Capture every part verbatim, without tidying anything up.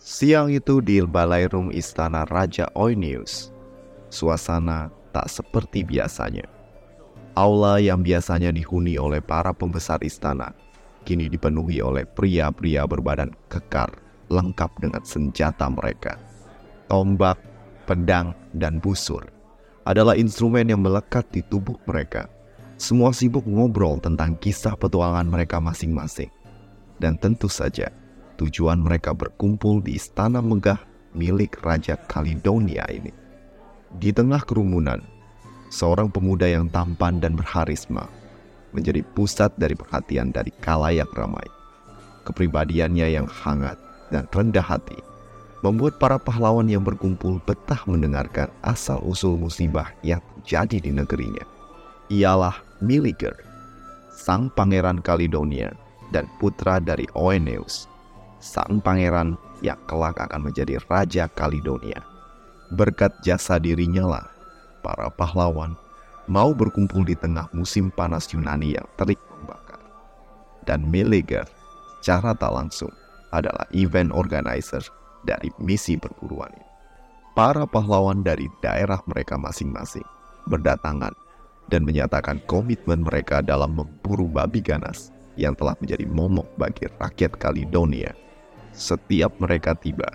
Siang itu di balai room istana Raja Oeneus, suasana tak seperti biasanya. Aula yang biasanya dihuni oleh para pembesar istana kini dipenuhi oleh pria-pria berbadan kekar lengkap dengan senjata mereka. Tombak, pedang, dan busur adalah instrumen yang melekat di tubuh mereka. Semua sibuk ngobrol tentang kisah petualangan mereka masing-masing. Dan tentu saja tujuan mereka berkumpul di istana megah milik Raja Caledonia ini. Di tengah kerumunan, seorang pemuda yang tampan dan berkarisma menjadi pusat dari perhatian dari kalayak ramai. Kepribadiannya yang hangat dan rendah hati membuat para pahlawan yang berkumpul betah mendengarkan asal-usul musibah yang terjadi di negerinya. Ialah Miliger, sang pangeran Caledonia dan putra dari Oeneus, sang pangeran yang kelak akan menjadi Raja Caledonia. Berkat jasa dirinya lah para pahlawan mau berkumpul di tengah musim panas Yunani yang terik membakar. Dan Meleager secara tak langsung adalah event organizer dari misi perguruan ini. Para pahlawan dari daerah mereka masing-masing berdatangan dan menyatakan komitmen mereka dalam memburu babi ganas yang telah menjadi momok bagi rakyat Caledonia. Setiap mereka tiba,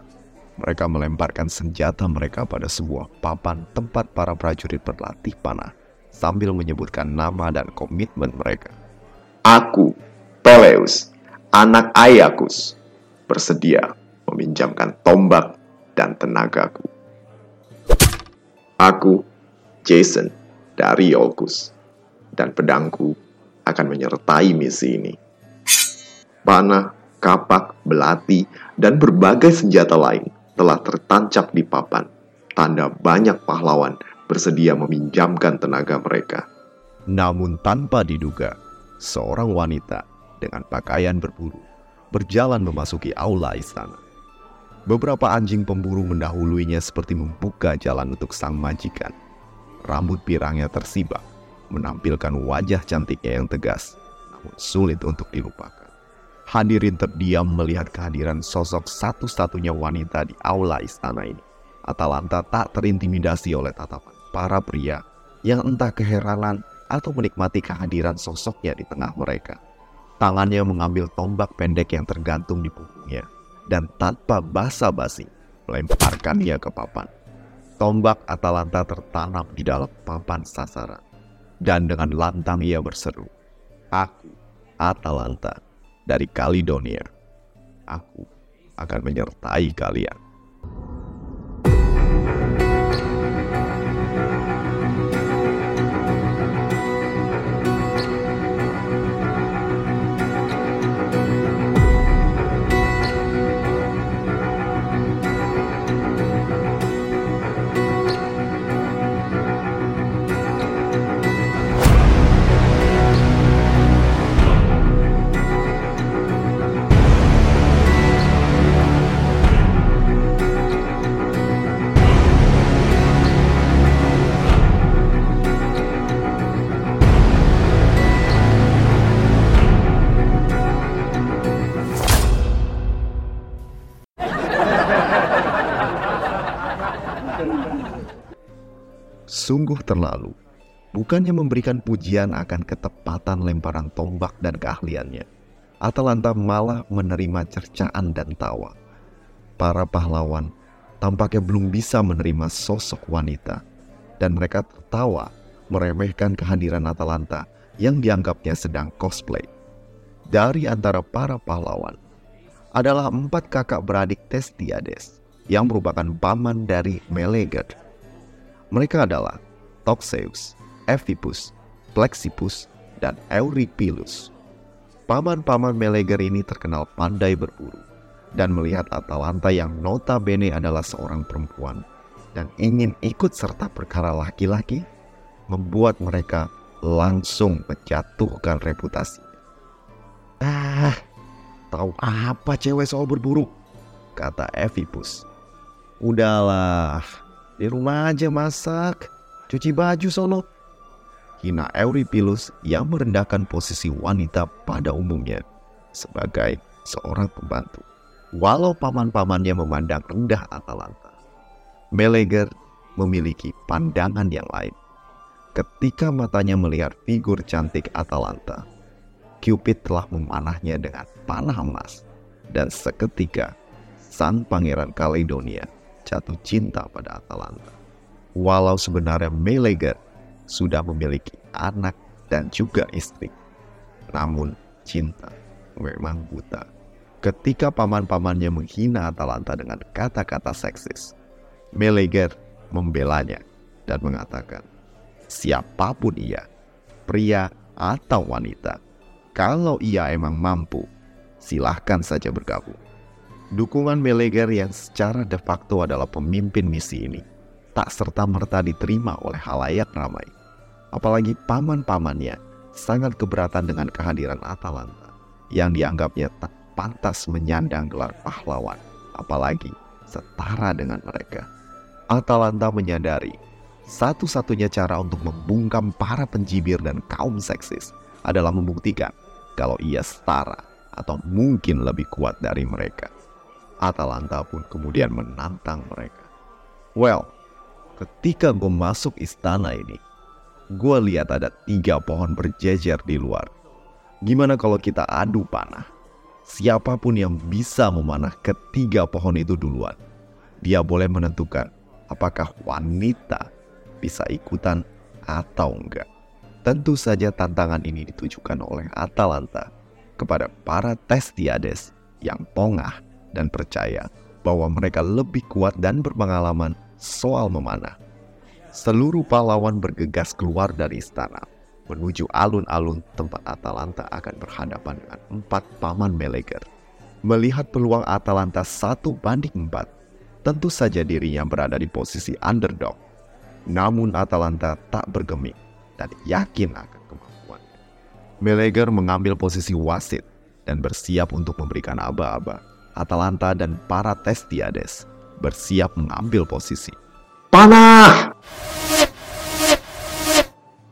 mereka melemparkan senjata mereka pada sebuah papan tempat para prajurit berlatih panah sambil menyebutkan nama dan komitmen mereka. Aku, Peleus, anak Ayakus, bersedia meminjamkan tombak dan tenagaku. Aku, Jason, dari Argos, dan pedangku akan menyertai misi ini. Panah, kapak, belati, dan berbagai senjata lain telah tertancap di papan, tanda banyak pahlawan bersedia meminjamkan tenaga mereka. Namun tanpa diduga, seorang wanita dengan pakaian berburu berjalan memasuki aula istana. Beberapa anjing pemburu mendahuluinya seperti membuka jalan untuk sang majikan. Rambut pirangnya tersibak, menampilkan wajah cantiknya yang tegas, namun sulit untuk dilupakan. Hadirin terdiam melihat kehadiran sosok satu-satunya wanita di aula istana ini. Atalanta tak terintimidasi oleh tatapan para pria yang entah keheranan atau menikmati kehadiran sosoknya di tengah mereka. Tangannya mengambil tombak pendek yang tergantung di punggungnya dan tanpa basa-basi melemparkannya ke papan. Tombak Atalanta tertanam di dalam papan sasaran dan dengan lantang ia berseru, "Aku, Atalanta dari Caledonia, aku akan menyertai kalian." Sungguh terlalu, bukannya memberikan pujian akan ketepatan lemparan tombak dan keahliannya, Atalanta malah menerima cercaan dan tawa. Para pahlawan tampaknya belum bisa menerima sosok wanita, dan mereka tertawa meremehkan kehadiran Atalanta yang dianggapnya sedang cosplay. Dari antara para pahlawan adalah empat kakak beradik Testiades yang merupakan paman dari Meleager. Mereka adalah Toxeus, Evippus, Plexipus, dan Eurypylus. Paman-paman Meleager ini terkenal pandai berburu dan melihat Atalanta yang notabene adalah seorang perempuan dan ingin ikut serta perkara laki-laki membuat mereka langsung menjatuhkan reputasi. Ah, tahu apa cewek soal berburu? Kata Evippus. Udahlah, di rumah aja masak, cuci baju sono. Hina Eurypylus yang merendahkan posisi wanita pada umumnya sebagai seorang pembantu Walau paman-pamannya memandang rendah Atalanta, Meleager memiliki pandangan yang lain. Ketika matanya melihat figur cantik Atalanta, Cupid telah memanahnya dengan panah emas, dan seketika sang pangeran Caledonia jatuh cinta pada Atalanta. Walau sebenarnya Meleager sudah memiliki anak dan juga istri, namun cinta memang buta. Ketika paman-pamannya menghina Atalanta dengan kata-kata seksis, Meleager membelanya dan mengatakan, siapapun ia, pria atau wanita, kalau ia emang mampu, silahkan saja bergabung. Dukungan Meleager yang secara de facto adalah pemimpin misi ini tak serta-merta diterima oleh halayak ramai. Apalagi paman-pamannya sangat keberatan dengan kehadiran Atalanta yang dianggapnya tak pantas menyandang gelar pahlawan, apalagi setara dengan mereka. Atalanta menyadari satu-satunya cara untuk membungkam para penjibir dan kaum seksis adalah membuktikan kalau ia setara atau mungkin lebih kuat dari mereka. Atalanta pun kemudian menantang mereka. Well, ketika gue masuk istana ini, gue lihat ada tiga pohon berjejer di luar. Gimana kalau kita adu panah? Siapapun yang bisa memanah ketiga pohon itu duluan, dia boleh menentukan apakah wanita bisa ikutan atau enggak. Tentu saja tantangan ini ditujukan oleh Atalanta kepada para Testiades yang pongah dan percaya bahwa mereka lebih kuat dan berpengalaman soal memanah. Seluruh pahlawan bergegas keluar dari istana menuju alun-alun tempat Atalanta akan berhadapan dengan empat paman Meleager. Melihat peluang Atalanta satu banding empat, tentu saja dirinya berada di posisi underdog. Namun Atalanta tak bergeming dan yakin akan kemampuannya. Meleager mengambil posisi wasit dan bersiap untuk memberikan aba-aba. Atalanta dan para Testiades bersiap mengambil posisi. Panah!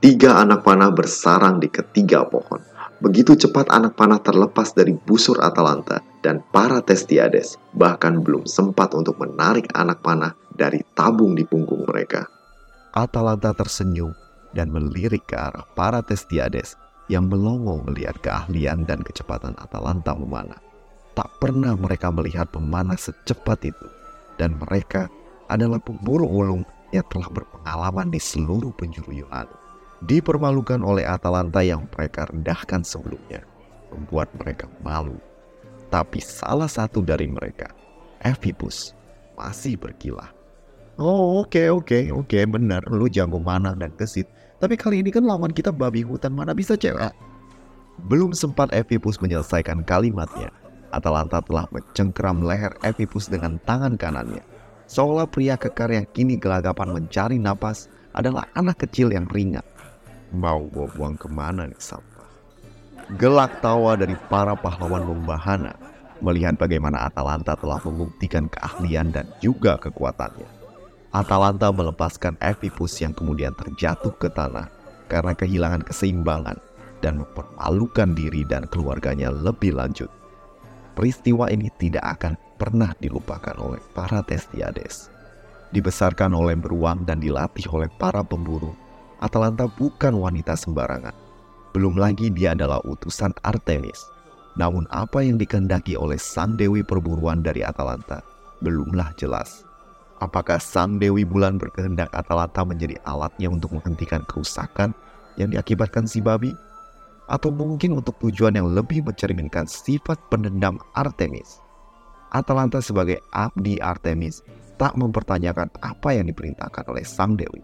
Tiga anak panah bersarang di ketiga pohon. Begitu cepat anak panah terlepas dari busur Atalanta dan para Testiades, bahkan belum sempat untuk menarik anak panah dari tabung di punggung mereka. Atalanta tersenyum dan melirik ke arah para Testiades yang melongo melihat keahlian dan kecepatan Atalanta memanah. Tak pernah mereka melihat pemanah secepat itu, dan mereka adalah pemburu ulung yang telah berpengalaman di seluruh penjuru Yunani. Dipermalukan oleh Atalanta yang mereka rendahkan sebelumnya, membuat mereka malu. Tapi salah satu dari mereka, Evippus, masih berkilah. Oh oke okay, oke okay, oke okay, benar, lu jago manah dan gesit. Tapi kali ini kan lawan kita babi hutan, mana bisa cewek? Belum sempat Evippus menyelesaikan kalimatnya, Atalanta telah mencengkeram leher Evippus dengan tangan kanannya, seolah pria kekar yang kini gelagapan mencari napas adalah anak kecil yang ringan. Mau gua buang kemana nih sampah? Gelak tawa dari para pahlawan membahana melihat bagaimana Atalanta telah membuktikan keahlian dan juga kekuatannya. Atalanta melepaskan Evippus yang kemudian terjatuh ke tanah karena kehilangan keseimbangan dan mempermalukan diri dan keluarganya lebih lanjut. Peristiwa ini tidak akan pernah dilupakan oleh para Testiades. Dibesarkan oleh beruang dan dilatih oleh para pemburu, Atalanta bukan wanita sembarangan. Belum lagi dia adalah utusan Artemis. Namun apa yang dikehendaki oleh sang dewi perburuan dari Atalanta belumlah jelas. Apakah sang dewi bulan berkehendak Atalanta menjadi alatnya untuk menghentikan kerusakan yang diakibatkan si babi? Atau mungkin untuk tujuan yang lebih mencerminkan sifat pendendam Artemis? Atalanta sebagai abdi Artemis tak mempertanyakan apa yang diperintahkan oleh sang dewi.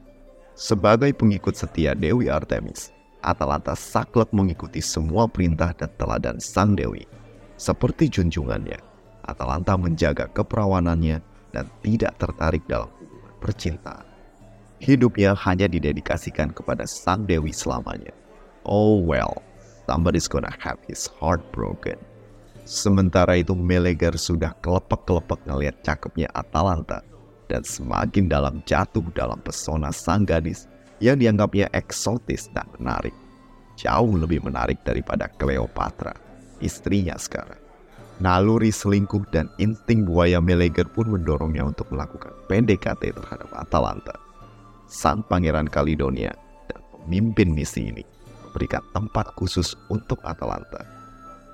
Sebagai pengikut setia Dewi Artemis, Atalanta saklek mengikuti semua perintah dan teladan sang dewi. Seperti junjungannya, Atalanta menjaga keperawanannya dan tidak tertarik dalam hubungan percintaan. Hidupnya hanya didedikasikan kepada sang dewi selamanya. Oh well, somebody's gonna have his heart broken. Sementara itu Meleager sudah kelepek-kelepek ngelihat cakepnya Atalanta dan semakin dalam jatuh dalam pesona sang gadis yang dianggapnya eksotis dan menarik. Jauh lebih menarik daripada Cleopatra, istrinya sekarang. Naluri selingkuh dan insting buaya Meleager pun mendorongnya untuk melakukan P D K T terhadap Atalanta, sang pangeran Caledonia dan pemimpin misi ini memberikan tempat khusus untuk Atalanta.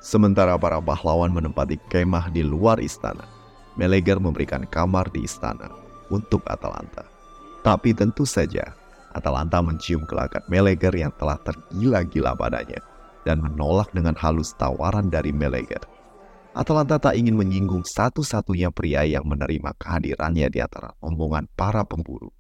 Sementara para pahlawan menempati kemah di luar istana, Meleager memberikan kamar di istana untuk Atalanta. Tapi tentu saja, Atalanta mencium gelagat Meleager yang telah tergila-gila padanya dan menolak dengan halus tawaran dari Meleager. Atalanta tak ingin menyinggung satu-satunya pria yang menerima kehadirannya di antara rombongan para pemburu.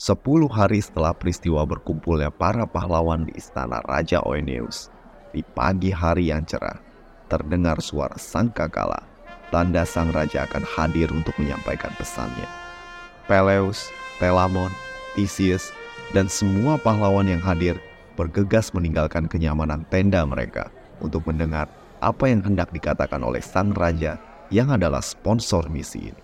Sepuluh hari setelah peristiwa berkumpulnya para pahlawan di istana Raja Oeneus, di pagi hari yang cerah, terdengar suara sangkakala, tanda sang raja akan hadir untuk menyampaikan pesannya. Peleus, Telamon, Theseus, dan semua pahlawan yang hadir bergegas meninggalkan kenyamanan tenda mereka untuk mendengar apa yang hendak dikatakan oleh sang raja yang adalah sponsor misi ini.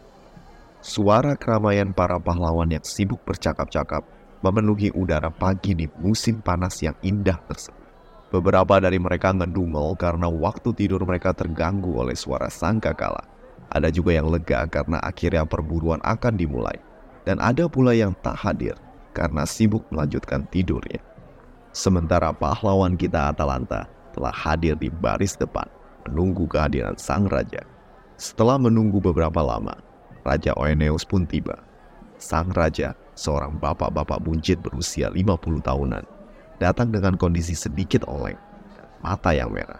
Suara keramaian para pahlawan yang sibuk bercakap-cakap memenuhi udara pagi di musim panas yang indah tersebut. Beberapa dari mereka ngedumel karena waktu tidur mereka terganggu oleh suara sangkakala. Ada juga yang lega karena akhirnya perburuan akan dimulai. Dan ada pula yang tak hadir karena sibuk melanjutkan tidurnya. Sementara pahlawan kita Atalanta telah hadir di baris depan, menunggu kehadiran sang raja. Setelah menunggu beberapa lama, Raja Oeneus pun tiba. Sang raja, seorang bapak-bapak buncit berusia lima puluh tahunan, datang dengan kondisi sedikit oleng dan mata yang merah.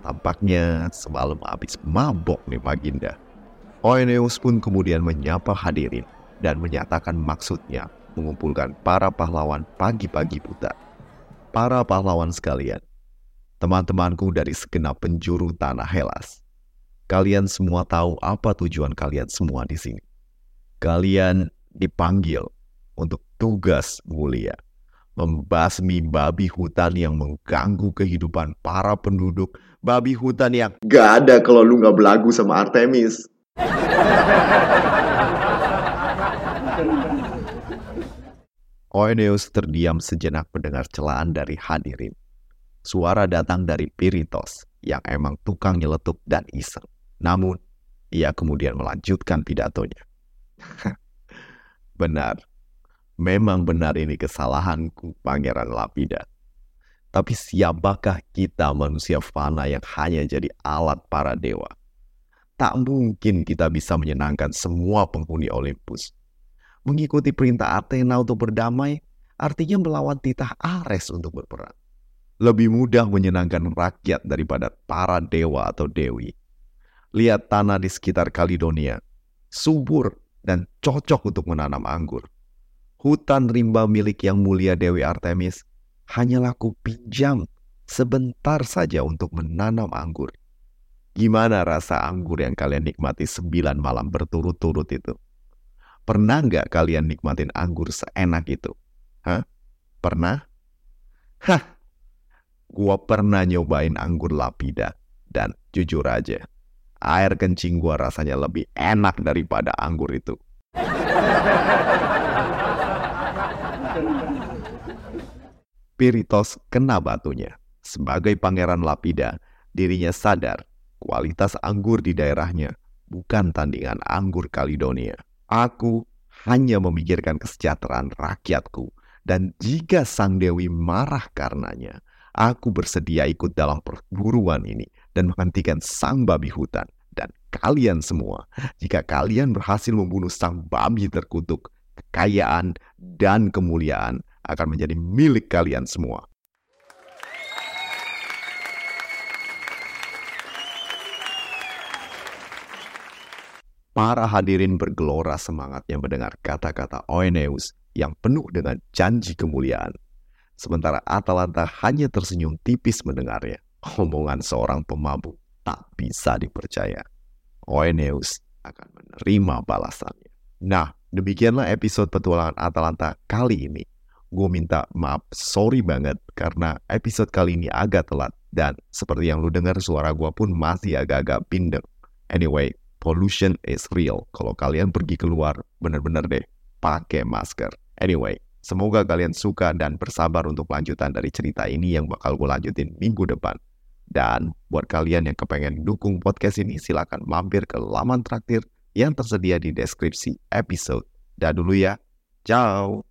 Tampaknya semalam habis mabok nih Baginda. Oeneus pun kemudian menyapa hadirin dan menyatakan maksudnya mengumpulkan para pahlawan pagi-pagi buta. Para pahlawan sekalian, teman-temanku dari segenap penjuru tanah Hellas, kalian semua tahu apa tujuan kalian semua di sini. Kalian dipanggil untuk tugas mulia, membasmi babi hutan yang mengganggu kehidupan para penduduk, babi hutan yang gak ada kalau lu gak belagu sama Artemis. Oeneus terdiam sejenak mendengar celaan dari hadirin. Suara datang dari Pirithous yang emang tukang nyeletuk dan iseng. Namun, ia kemudian melanjutkan pidatonya. Benar, memang benar ini kesalahanku, Pangeran Lapida. Tapi siapakah kita manusia fana yang hanya jadi alat para dewa? Tak mungkin kita bisa menyenangkan semua penghuni Olympus. Mengikuti perintah Athena untuk berdamai, artinya melawan titah Ares untuk berperang. Lebih mudah menyenangkan rakyat daripada para dewa atau dewi. Lihat tanah di sekitar Caledonia, subur dan cocok untuk menanam anggur. Hutan rimba milik yang mulia Dewi Artemis hanyalah kupinjam sebentar saja untuk menanam anggur. Gimana rasa anggur yang kalian nikmati sembilan malam berturut-turut itu? Pernah nggak kalian nikmatin anggur seenak itu? Hah? Pernah? Hah? Gua pernah nyobain anggur Lapida, dan jujur aja, air kencing gua rasanya lebih enak daripada anggur itu. Pirithous kena batunya. Sebagai pangeran Lapida, dirinya sadar kualitas anggur di daerahnya bukan tandingan anggur Caledonia. Aku hanya memikirkan kesejahteraan rakyatku, dan jika sang dewi marah karenanya, aku bersedia ikut dalam perburuan ini dan menghentikan sang babi hutan. Dan kalian semua, jika kalian berhasil membunuh sang babi terkutuk, kekayaan dan kemuliaan akan menjadi milik kalian semua. Para hadirin bergelora semangatnya mendengar kata-kata Oeneus yang penuh dengan janji kemuliaan. Sementara Atalanta hanya tersenyum tipis mendengarnya. Omongan seorang pemabuk tak bisa dipercaya. Oeneus akan menerima balasannya. Nah, demikianlah episode petualangan Atalanta kali ini. Gue minta maaf, sorry banget karena episode kali ini agak telat. Dan seperti yang lu dengar, suara gue pun masih agak-agak pindeng. Anyway, pollution is real. Kalau kalian pergi keluar, bener-bener deh, pakai masker. Anyway, semoga kalian suka dan bersabar untuk lanjutan dari cerita ini yang bakal gue lanjutin minggu depan. Dan buat kalian yang kepengen dukung podcast ini, silakan mampir ke laman Trakteer yang tersedia di deskripsi episode. Dah dulu ya, ciao!